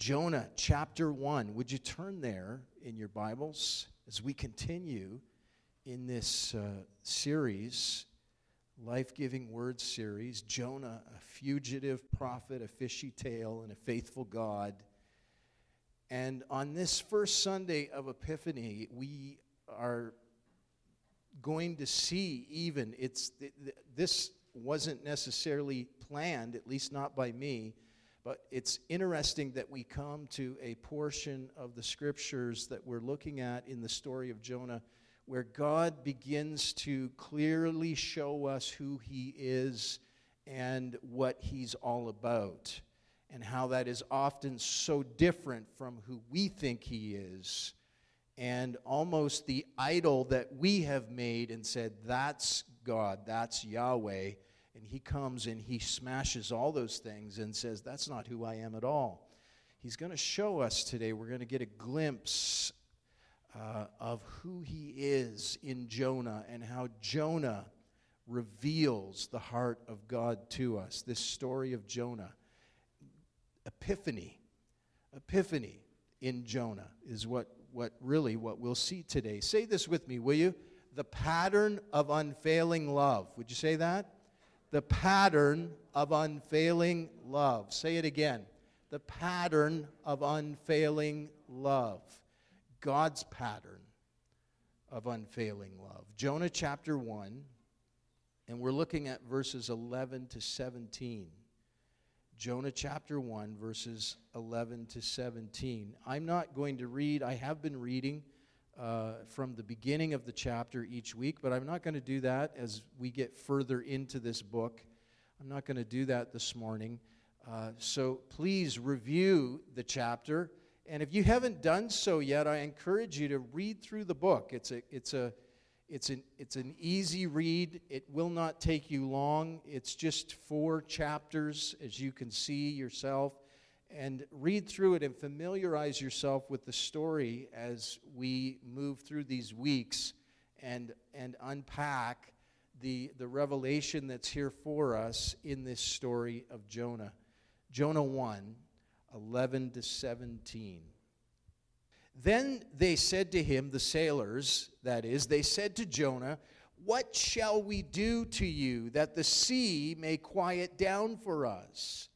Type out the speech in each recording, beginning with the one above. Jonah chapter 1. Would you turn there in your Bibles as we continue in this series, Life-Giving Word series, Jonah, a fugitive prophet, a fishy tale, and a faithful God. And on this first Sunday of Epiphany, we are going to see even, this wasn't necessarily planned, at least not by me, but it's interesting that we come to a portion of the scriptures that we're looking at in the story of Jonah where God begins to clearly show us who he is and what he's all about and how that is often so different from who we think he is and almost the idol that we have made and said, that's God, that's Yahweh. And he comes and he smashes all those things and says, that's not who I am at all. He's going to show us today, we're going to get a glimpse of who he is in Jonah and how Jonah reveals the heart of God to us. This story of Jonah, Epiphany in Jonah is what we'll see today. Say this with me, will you? The pattern of unfailing love. Would you say that? The pattern of unfailing love. Say it again. The pattern of unfailing love. God's pattern of unfailing love. Jonah chapter 1, and we're looking at verses 11 to 17. Jonah chapter 1, verses 11 to 17. I'm not going to read. I have been reading from the beginning of the chapter each week, but I'm not going to do that as we get further into this book. I'm not going to do that this morning. So please review the chapter. And if you haven't done so yet, I encourage you to read through the book. It's an easy read. It will not take you long. It's just 4 chapters, as you can see yourself. And read through it and familiarize yourself with the story as we move through these weeks and unpack the revelation that's here for us in this story of Jonah. Jonah 1, 11 to 17. Then they said to him, the sailors, that is, they said to Jonah, "What shall we do to you that the sea may quiet down for us?"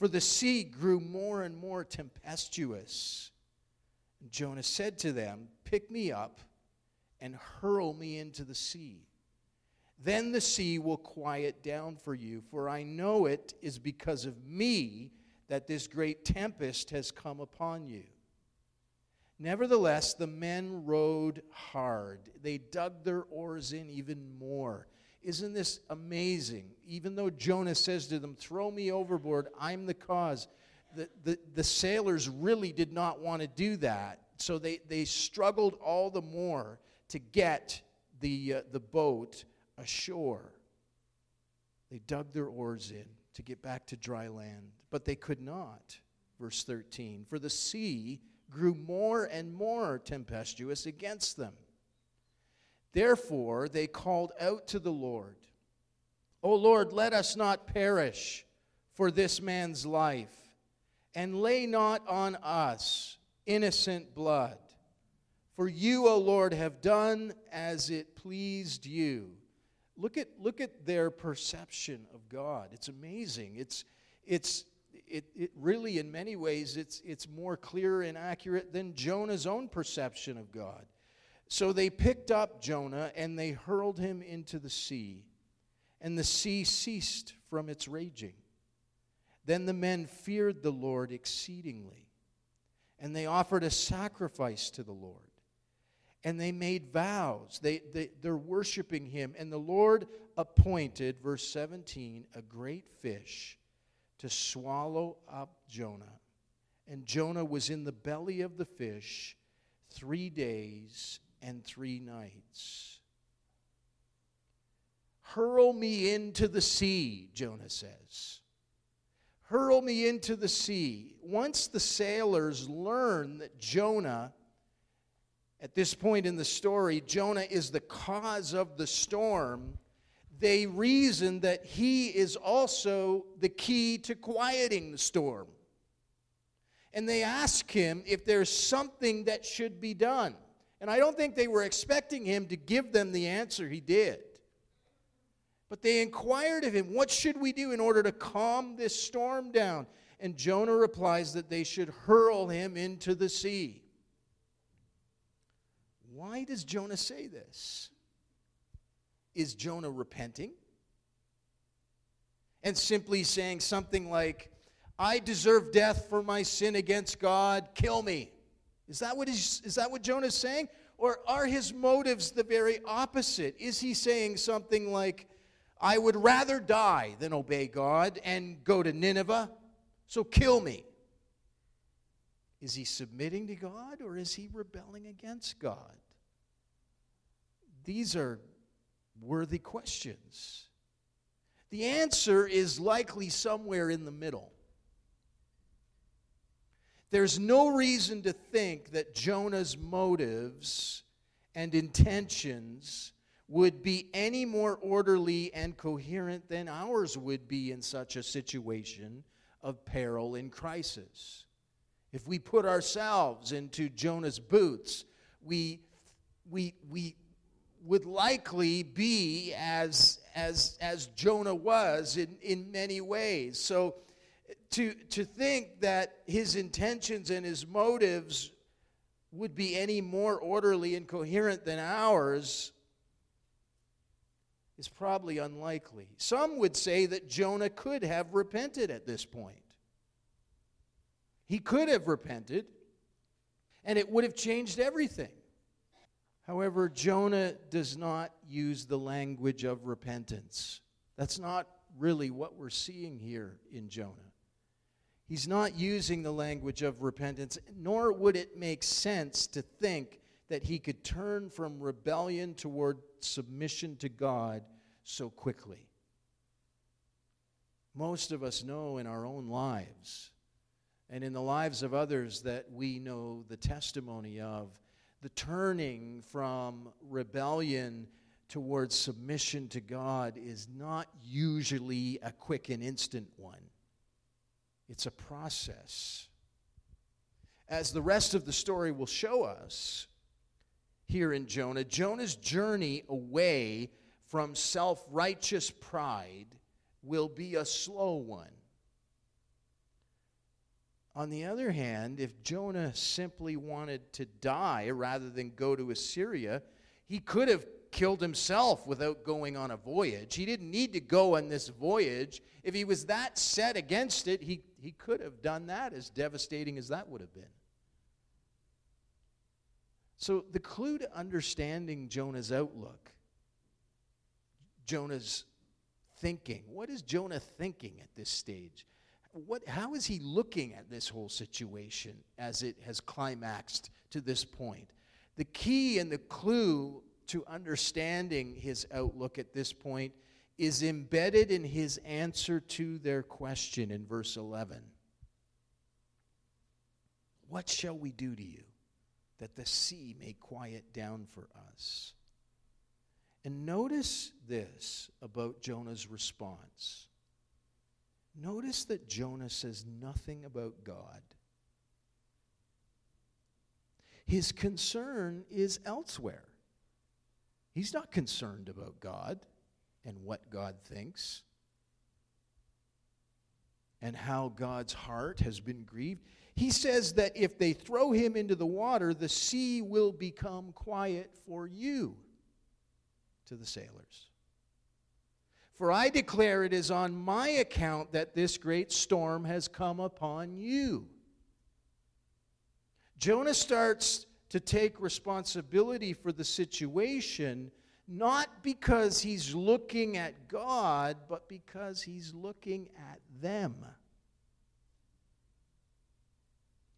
For the sea grew more and more tempestuous. And Jonah said to them, "Pick me up and hurl me into the sea. Then the sea will quiet down for you, for I know it is because of me that this great tempest has come upon you." Nevertheless, the men rowed hard. They dug their oars in even more. Isn't this amazing? Even though Jonah says to them, "Throw me overboard, I'm the cause," the sailors really did not want to do that. So they struggled all the more to get the boat ashore. They dug their oars in to get back to dry land, but they could not. Verse 13, for the sea grew more and more tempestuous against them. Therefore, they called out to the Lord, "O Lord, let us not perish for this man's life, and lay not on us innocent blood. For you, O Lord, have done as it pleased you." Look at their perception of God. It's amazing. It really, in many ways, it's more clear and accurate than Jonah's own perception of God. So they picked up Jonah and they hurled him into the sea, and the sea ceased from its raging. Then the men feared the Lord exceedingly, and they offered a sacrifice to the Lord, and they made vows. They're worshiping him, and the Lord appointed, verse 17, a great fish to swallow up Jonah. And Jonah was in the belly of the fish 3 days and 3 nights. "Hurl me into the sea," Jonah says. "Hurl me into the sea." Once the sailors learn that Jonah, at this point in the story, Jonah is the cause of the storm, they reason that he is also the key to quieting the storm. and they ask him if there's something that should be done. And I don't think they were expecting him to give them the answer he did. But they inquired of him, what should we do in order to calm this storm down? And Jonah replies that they should hurl him into the sea. Why does Jonah say this? Is Jonah repenting? And simply saying something like, I deserve death for my sin against God, kill me. Is that what Jonah's saying? Or are his motives the very opposite? Is he saying something like, I would rather die than obey God and go to Nineveh, so kill me? Is he submitting to God, or is he rebelling against God? These are worthy questions. The answer is likely somewhere in the middle. There's no reason to think that Jonah's motives and intentions would be any more orderly and coherent than ours would be in such a situation of peril and crisis. If we put ourselves into Jonah's boots, we would likely be as Jonah was in many ways. So to think that his intentions and his motives would be any more orderly and coherent than ours is probably unlikely. Some would say that Jonah could have repented at this point. He could have repented, and it would have changed everything. However, Jonah does not use the language of repentance. That's not really what we're seeing here in Jonah. He's not using the language of repentance, nor would it make sense to think that he could turn from rebellion toward submission to God so quickly. Most of us know in our own lives and in the lives of others that we know the testimony of the turning from rebellion towards submission to God is not usually a quick and instant one. It's a process. As the rest of the story will show us here in Jonah, Jonah's journey away from self-righteous pride will be a slow one. On the other hand, if Jonah simply wanted to die rather than go to Assyria, he could have killed himself without going on a voyage. He didn't need to go on this voyage. If he was that set against it, he could have done that, as devastating as that would have been. So the clue to understanding Jonah's outlook, Jonah's thinking, what is Jonah thinking at this stage? How is he looking at this whole situation as it has climaxed to this point? The key and the clue to understanding his outlook at this point is embedded in his answer to their question in verse 11. What shall we do to you that the sea may quiet down for us? And notice this about Jonah's response. Notice that Jonah says nothing about God. His concern is elsewhere. He's not concerned about God and what God thinks and how God's heart has been grieved. He says that if they throw him into the water, the sea will become quiet for you, to the sailors. For I declare it is on my account that this great storm has come upon you. Jonah starts to take responsibility for the situation, not because he's looking at God, but because he's looking at them.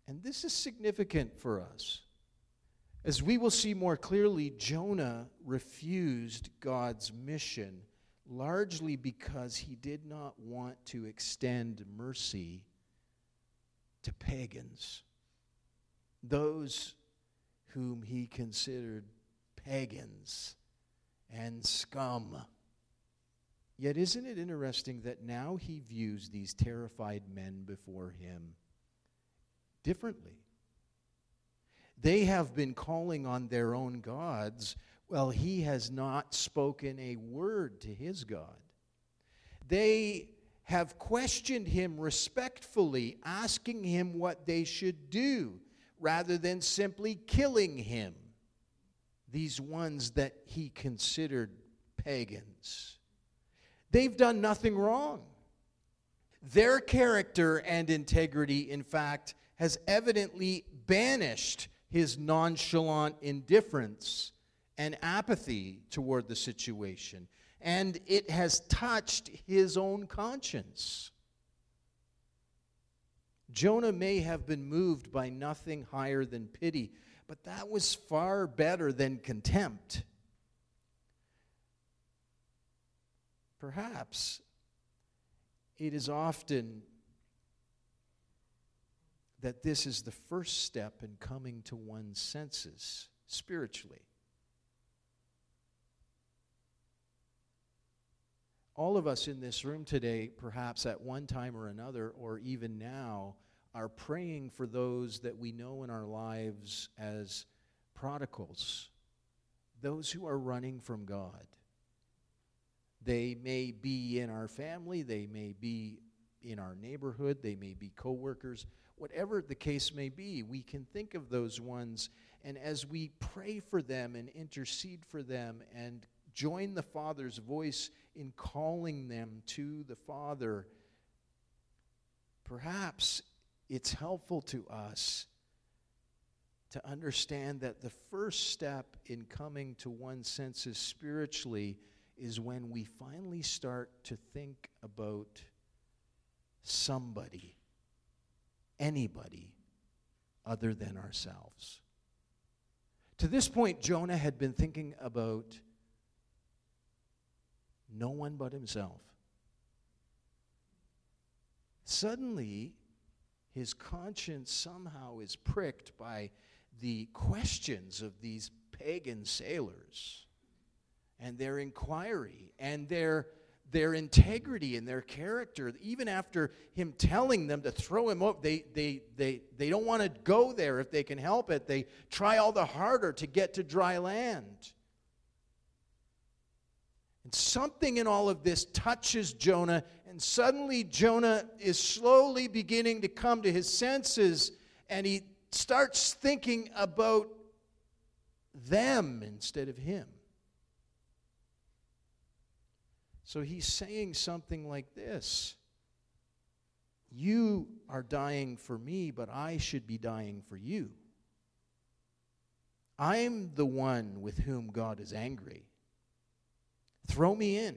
And this is significant for us. As we will see more clearly, Jonah refused God's mission largely because he did not want to extend mercy to pagans, those whom he considered pagans and scum. Yet isn't it interesting that now he views these terrified men before him differently. They have been calling on their own gods. Well, he has not spoken a word to his God. They have questioned him respectfully, asking him what they should do, rather than simply killing him. These ones that he considered pagans. They've done nothing wrong. Their character and integrity, in fact, has evidently banished his nonchalant indifference and apathy toward the situation, and it has touched his own conscience. Jonah may have been moved by nothing higher than pity, but that was far better than contempt. Perhaps it is often that this is the first step in coming to one's senses spiritually. All of us in this room today, perhaps at one time or another, or even now, are praying for those that we know in our lives as prodigals, those who are running from God. They may be in our family, they may be in our neighborhood, they may be co-workers, whatever the case may be, we can think of those ones, and as we pray for them and intercede for them and join the Father's voice in calling them to the Father, perhaps it's helpful to us to understand that the first step in coming to one's senses spiritually is when we finally start to think about somebody, anybody other than ourselves. To this point, Jonah had been thinking about no one but himself. Suddenly, his conscience somehow is pricked by the questions of these pagan sailors and their inquiry and their integrity and their character. Even after him telling them to throw him up, they don't want to go there if they can help it. They try all the harder to get to dry land. And something in all of this touches Jonah, and suddenly Jonah is slowly beginning to come to his senses, and he starts thinking about them instead of him. So he's saying something like this: you are dying for me, but I should be dying for you. I'm the one with whom God is angry. Throw me in.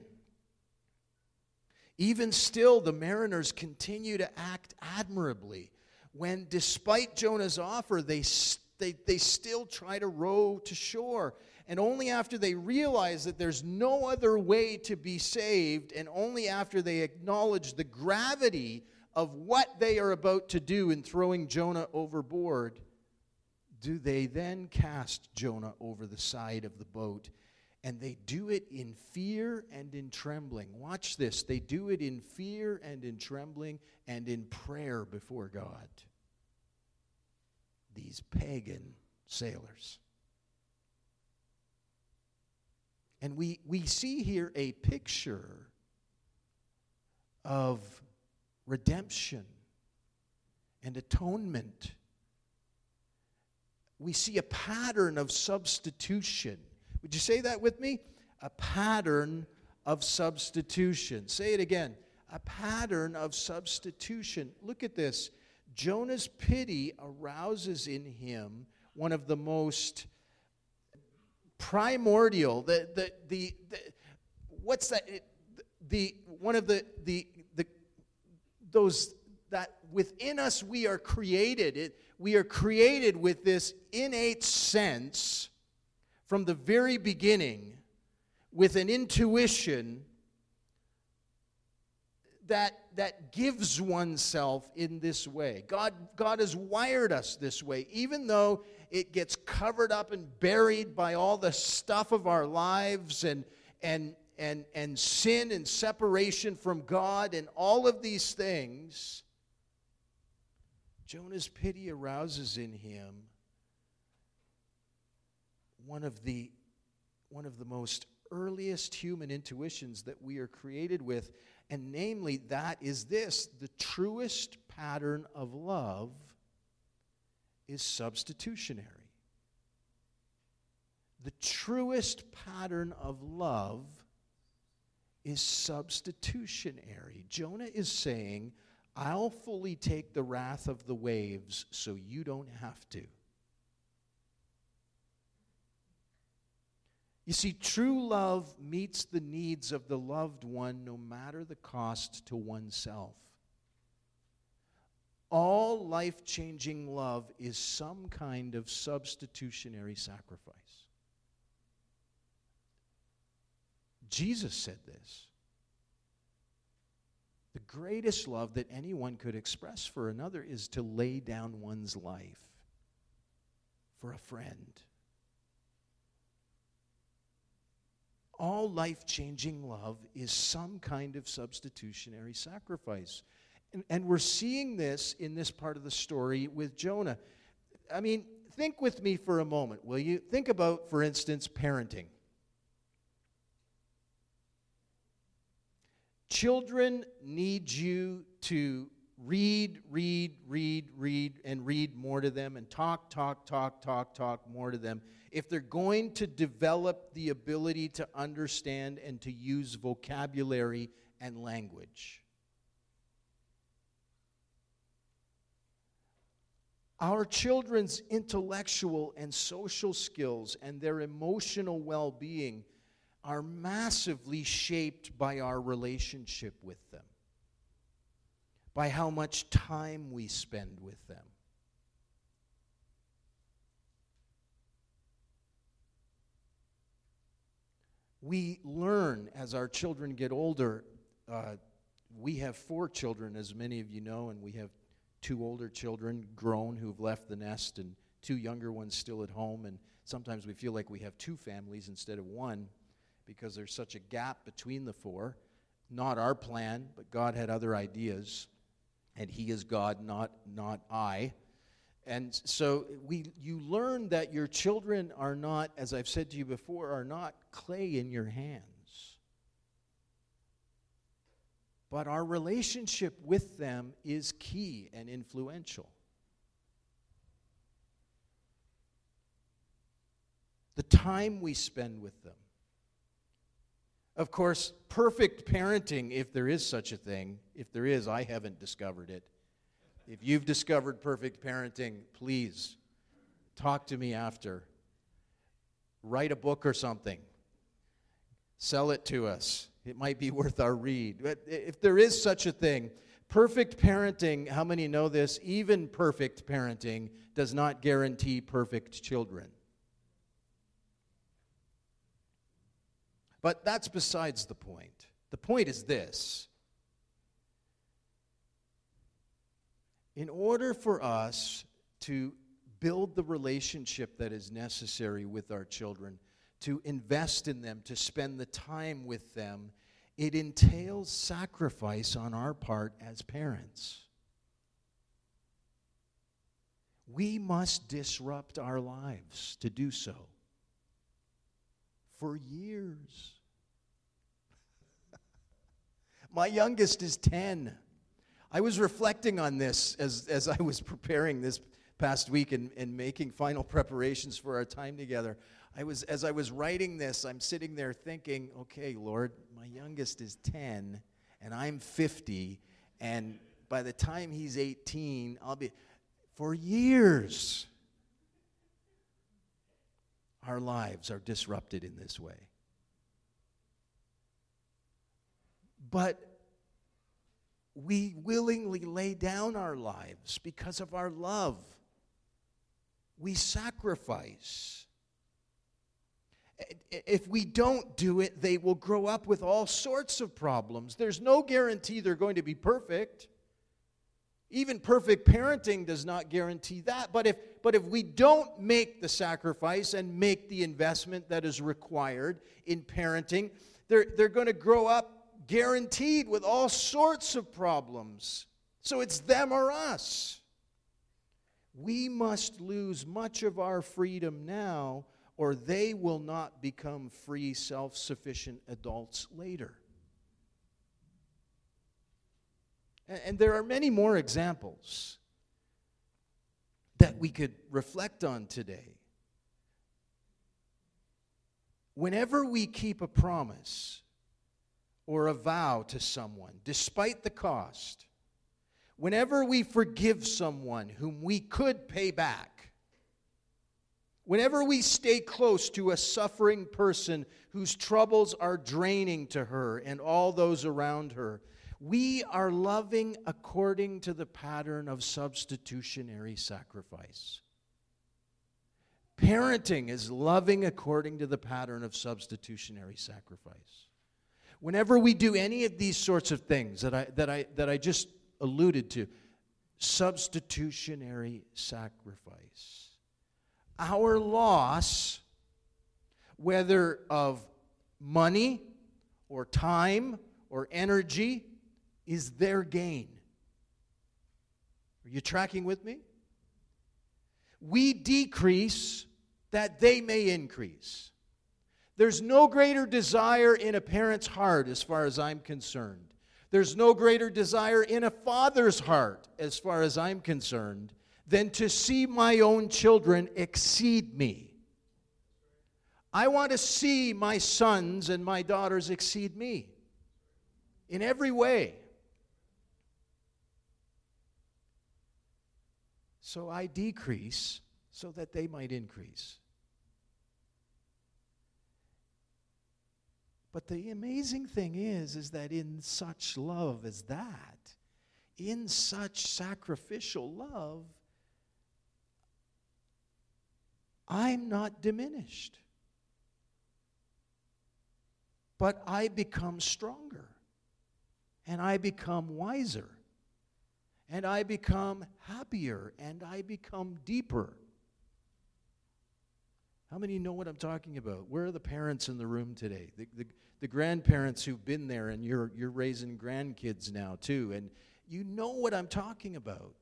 Even still, the mariners continue to act admirably when, despite Jonah's offer, they still try to row to shore. And only after they realize that there's no other way to be saved, and only after they acknowledge the gravity of what they are about to do in throwing Jonah overboard, do they then cast Jonah over the side of the boat. And they do it in fear and in trembling. Watch this. They do it in fear and in trembling and in prayer before God. These pagan sailors. And we see here a picture of redemption and atonement. We see a pattern of substitution. Would you say that with me? A pattern of substitution. Say it again. A pattern of substitution. Look at this. Jonah's pity arouses in him one of the most primordial, those that within us we are created. We are created with this innate sense from the very beginning, with an intuition that gives oneself in this way. God has wired us this way, even though it gets covered up and buried by all the stuff of our lives and sin and separation from God and all of these things. Jonah's pity arouses in him one of the most earliest human intuitions that we are created with, and namely that is this: the truest pattern of love is substitutionary. The truest pattern of love is substitutionary. Jonah is saying, I'll fully take the wrath of the waves so you don't have to. You see, true love meets the needs of the loved one no matter the cost to oneself. All life-changing love is some kind of substitutionary sacrifice. Jesus said this. The greatest love that anyone could express for another is to lay down one's life for a friend. All life-changing love is some kind of substitutionary sacrifice. And we're seeing this in this part of the story with Jonah. I mean, think with me for a moment, will you? Think about, for instance, parenting. Children need you to read more to them, and talk more to them if they're going to develop the ability to understand and to use vocabulary and language. Our children's intellectual and social skills and their emotional well-being are massively shaped by our relationship with them, by how much time we spend with them. We learn as our children get older. We have 4 children, as many of you know, and we have 2 older children, grown, who've left the nest, and 2 younger ones still at home. And sometimes we feel like we have 2 families instead of 1, because there's such a gap between the 4. Not our plan, but God had other ideas, and He is God, not I. And so you learn that your children are not, as I've said to you before, are not clay in your hands. But our relationship with them is key and influential. The time we spend with them. Of course, perfect parenting, if there is such a thing, if there is, I haven't discovered it. If you've discovered perfect parenting, please talk to me after. Write a book or something. Sell it to us. It might be worth our read. But if there is such a thing, perfect parenting, how many know this? Even perfect parenting does not guarantee perfect children. But that's besides the point. The point is this. In order for us to build the relationship that is necessary with our children, to invest in them, to spend the time with them, it entails sacrifice on our part as parents. We must disrupt our lives to do so. For years. My youngest is 10. I was reflecting on this as I was preparing this past week and making final preparations for our time together. As I was writing this, I'm sitting there thinking, okay, Lord, my youngest is 10, and I'm 50, and by the time he's 18, I'll be... For years, our lives are disrupted in this way. But we willingly lay down our lives because of our love. We sacrifice. If we don't do it, they will grow up with all sorts of problems. There's no guarantee they're going to be perfect. Even perfect parenting does not guarantee that. But if we don't make the sacrifice and make the investment that is required in parenting, they're going to grow up guaranteed with all sorts of problems. So it's them or us. We must lose much of our freedom now, or they will not become free, self-sufficient adults later. And there are many more examples that we could reflect on today. Whenever we keep a promise or a vow to someone, despite the cost, whenever we forgive someone whom we could pay back, whenever we stay close to a suffering person whose troubles are draining to her and all those around her, we are loving according to the pattern of substitutionary sacrifice. Parenting is loving according to the pattern of substitutionary sacrifice. Whenever we do any of these sorts of things that I just alluded to, substitutionary sacrifice. Our loss, whether of money or time or energy, is their gain. Are you tracking with me? We decrease that they may increase. There's no greater desire in a parent's heart, as far as I'm concerned. There's no greater desire in a father's heart, as far as I'm concerned, than to see my own children exceed me. I want to see my sons and my daughters exceed me in every way. So I decrease so that they might increase. But the amazing thing is that in such love as that, in such sacrificial love, I'm not diminished, but I become stronger, and I become wiser, and I become happier, and I become deeper. How many know what I'm talking about? Where are the parents in the room today? The grandparents who've been there, and you're raising grandkids now too, and you know what I'm talking about.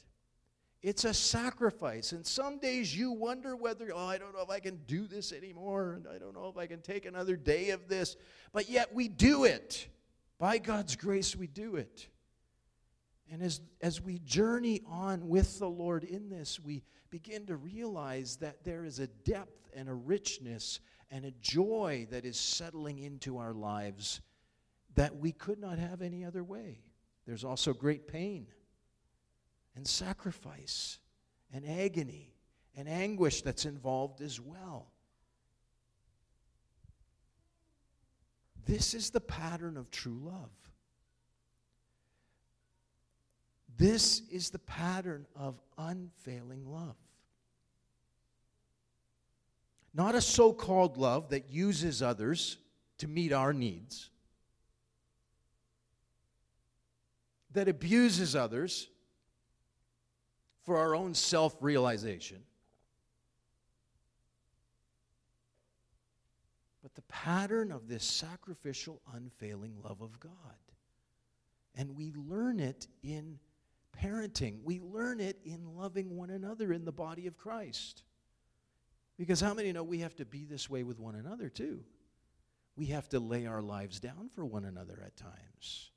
It's a sacrifice, and some days you wonder whether, I don't know if I can do this anymore, and I don't know if I can take another day of this, but yet we do it. By God's grace, we do it. And as we journey on with the Lord in this, we begin to realize that there is a depth and a richness and a joy that is settling into our lives that we could not have any other way. There's also great pain and sacrifice and agony and anguish that's involved as well. This is the pattern of true love. This is the pattern of unfailing love. Not a so-called love that uses others to meet our needs, that abuses others for our own self-realization, but the pattern of this sacrificial, unfailing love of God. And we learn it in parenting. We learn it in loving one another in the body of Christ. Because how many know we have to be this way with one another too? We have to lay our lives down for one another at times.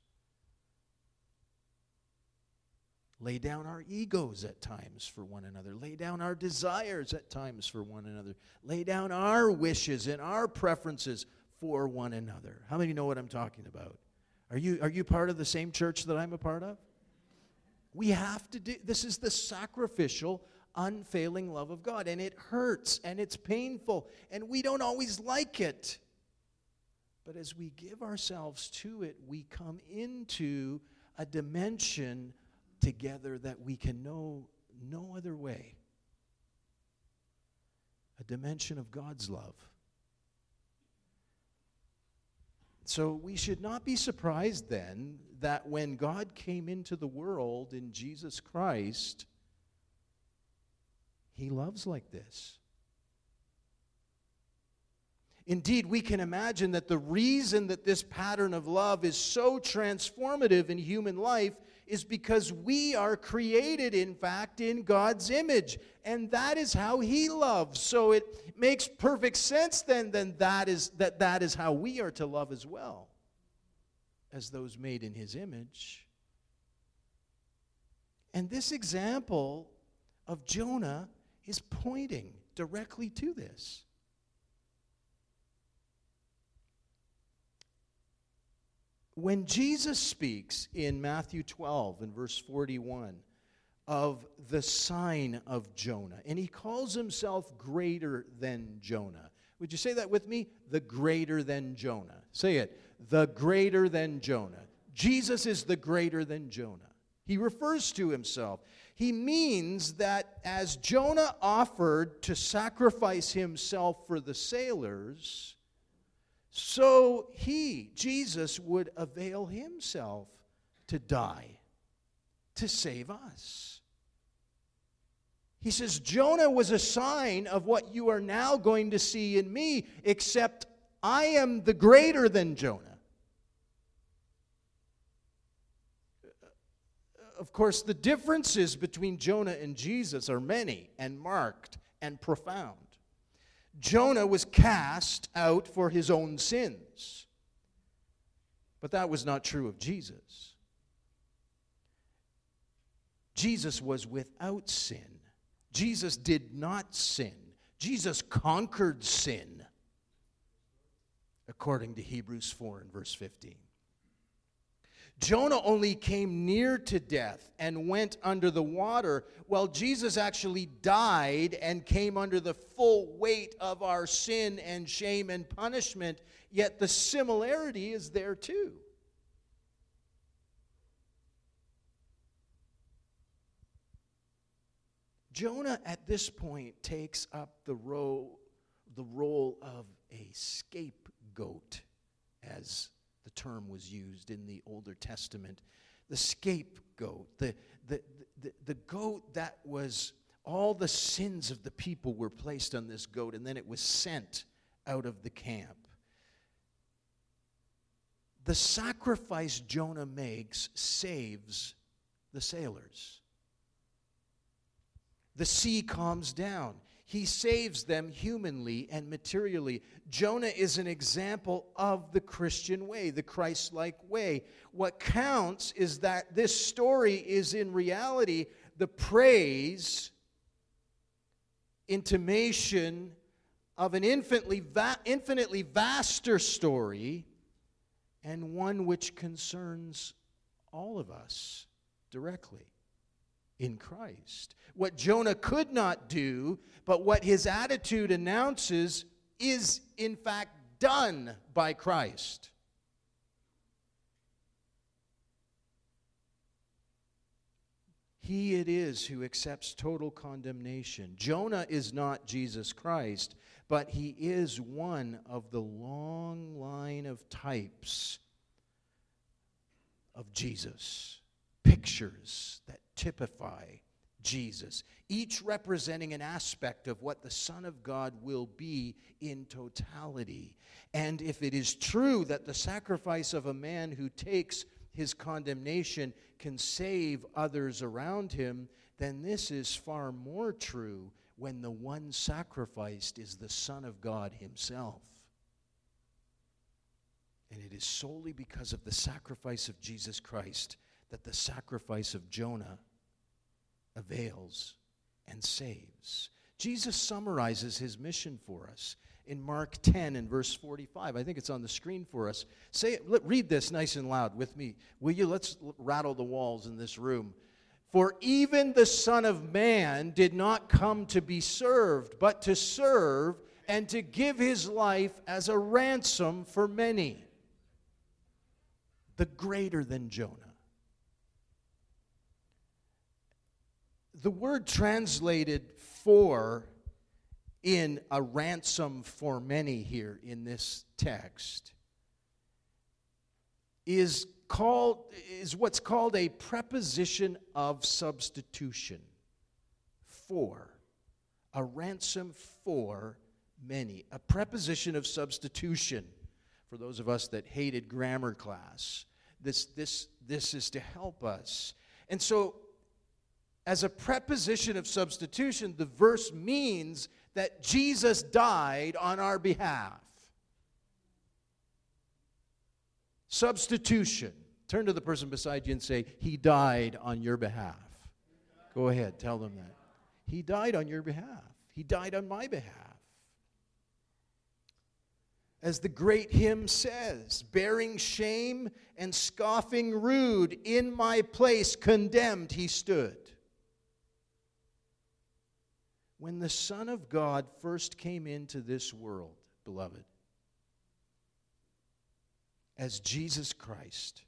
Lay down our egos at times for one another. Lay down our desires at times for one another. Lay down our wishes and our preferences for one another. How many know what I'm talking about? Are you part of the same church that I'm a part of? We have to do, this is the sacrificial, unfailing love of God. And it hurts, and it's painful, and we don't always like it. But as we give ourselves to it, we come into a dimension together that we can know no other way. A dimension of God's love. So we should not be surprised then that when God came into the world in Jesus Christ, He loves like this. Indeed, we can imagine that the reason that this pattern of love is so transformative in human life is because we are created, in fact, in God's image. And that is how He loves. So it makes perfect sense then that is how we are to love as well, as those made in His image. And this example of Jonah is pointing directly to this. When Jesus speaks in Matthew 12 and verse 41 of the sign of Jonah, and He calls Himself greater than Jonah. Would you say that with me? The greater than Jonah. Say it. The greater than Jonah. Jesus is the greater than Jonah. He refers to Himself. He means that as Jonah offered to sacrifice himself for the sailors, so He, Jesus, would avail Himself to die, to save us. He says, Jonah was a sign of what you are now going to see in me, except I am the greater than Jonah. Of course, the differences between Jonah and Jesus are many and marked and profound. Jonah was cast out for his own sins, but that was not true of Jesus. Jesus was without sin. Jesus did not sin. Jesus conquered sin, according to Hebrews 4 and verse 15. Jonah only came near to death and went under the water, while Jesus actually died and came under the full weight of our sin and shame and punishment, yet the similarity is there too. Jonah at this point takes up the role of a scapegoat, as the term was used in the Older Testament. The scapegoat, the goat that was, all the sins of the people were placed on this goat, and then it was sent out of the camp. The sacrifice Jonah makes saves the sailors. The sea calms down. He saves them humanly and materially. Jonah is an example of the Christian way, the Christ-like way. What counts is that this story is in reality the praise, intimation of an infinitely vaster story, and one which concerns all of us directly in Christ. What Jonah could not do, but what his attitude announces, is in fact done by Christ. He it is who accepts total condemnation. Jonah is not Jesus Christ, but he is one of the long line of types of Jesus, pictures that typify Jesus, each representing an aspect of what the Son of God will be in totality. And if it is true that the sacrifice of a man who takes his condemnation can save others around him, then this is far more true when the one sacrificed is the Son of God Himself. And it is solely because of the sacrifice of Jesus Christ that the sacrifice of Jonah avails and saves. Jesus summarizes His mission for us in Mark 10 and verse 45. I think it's on the screen for us. Say, read this nice and loud with me, will you? Let's rattle the walls in this room. For even the Son of Man did not come to be served, but to serve and to give His life as a ransom for many. The greater than Jonah. The word translated for in a ransom for many here in this text is what's called a preposition of substitution. For. A ransom for many. A preposition of substitution. For those of us that hated grammar class, this is to help us. And so, as a preposition of substitution, the verse means that Jesus died on our behalf. Substitution. Turn to the person beside you and say, he died on your behalf. Go ahead, tell them that. He died on your behalf. He died on my behalf. As the great hymn says, bearing shame and scoffing rude, in my place condemned he stood. When the Son of God first came into this world, beloved, as Jesus Christ,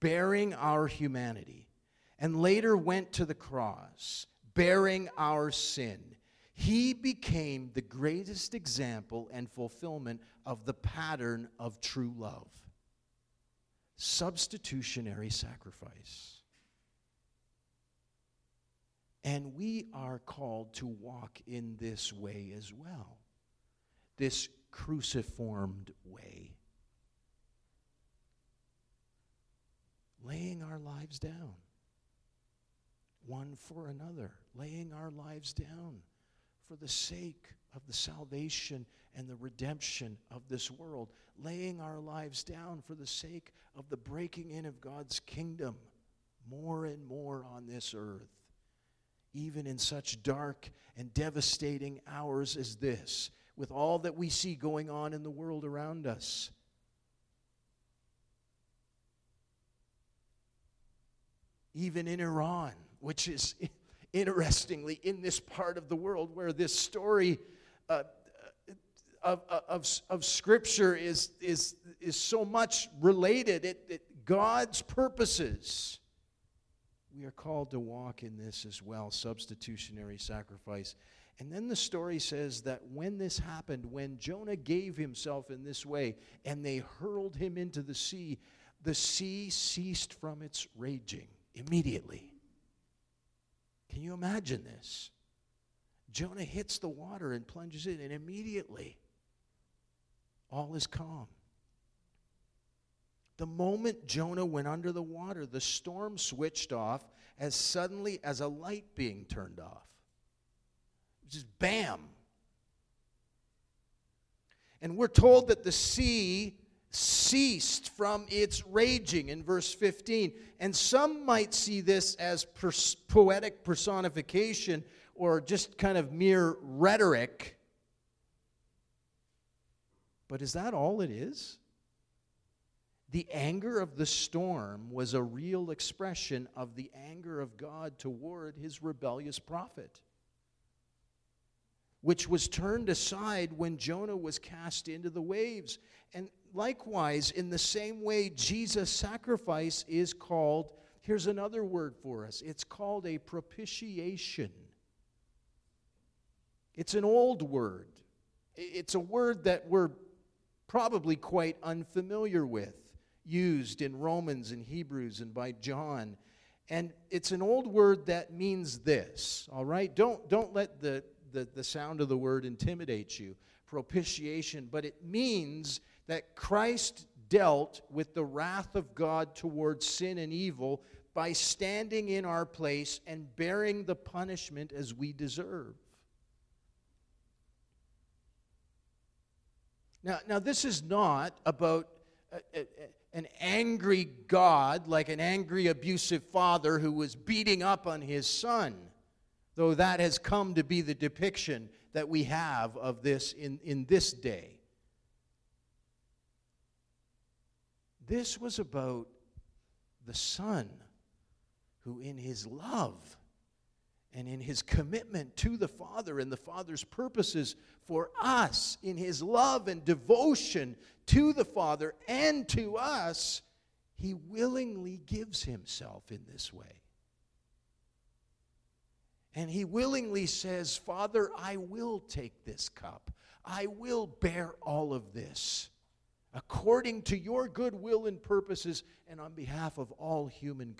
bearing our humanity, and later went to the cross, bearing our sin, he became the greatest example and fulfillment of the pattern of true love. Substitutionary sacrifice. And we are called to walk in this way as well. This cruciformed way. Laying our lives down. One for another. Laying our lives down. For the sake of the salvation and the redemption of this world, laying our lives down for the sake of the breaking in of God's kingdom more and more on this earth, even in such dark and devastating hours as this, with all that we see going on in the world around us. Even in Iran, which is... interestingly, in this part of the world where this story of Scripture is so much related, it God's purposes, we are called to walk in this as well, substitutionary sacrifice. And then the story says that when this happened, when Jonah gave himself in this way, and they hurled him into the sea ceased from its raging immediately. Can you imagine this? Jonah hits the water and plunges in, and immediately all is calm. The moment Jonah went under the water, the storm switched off as suddenly as a light being turned off. Just bam. And we're told that the sea ceased from its raging in verse 15. And some might see this as poetic personification or just kind of mere rhetoric. But is that all it is? The anger of the storm was a real expression of the anger of God toward his rebellious prophet, which was turned aside when Jonah was cast into the waves. And likewise, in the same way, Jesus' sacrifice is called, here's another word for us, it's called a propitiation. It's an old word. It's a word that we're probably quite unfamiliar with, used in Romans and Hebrews and by John. And it's an old word that means this, all right? Don't let the sound of the word intimidates you, propitiation, but it means that Christ dealt with the wrath of God towards sin and evil by standing in our place and bearing the punishment as we deserve. Now this is not about an angry God, like an angry, abusive father who was beating up on his son, though that has come to be the depiction that we have of this in this day. This was about the Son who in his love and in his commitment to the Father and the Father's purposes for us, in his love and devotion to the Father and to us, he willingly gives himself in this way. And he willingly says, Father, I will take this cup. I will bear all of this according to your good will and purposes and on behalf of all humankind.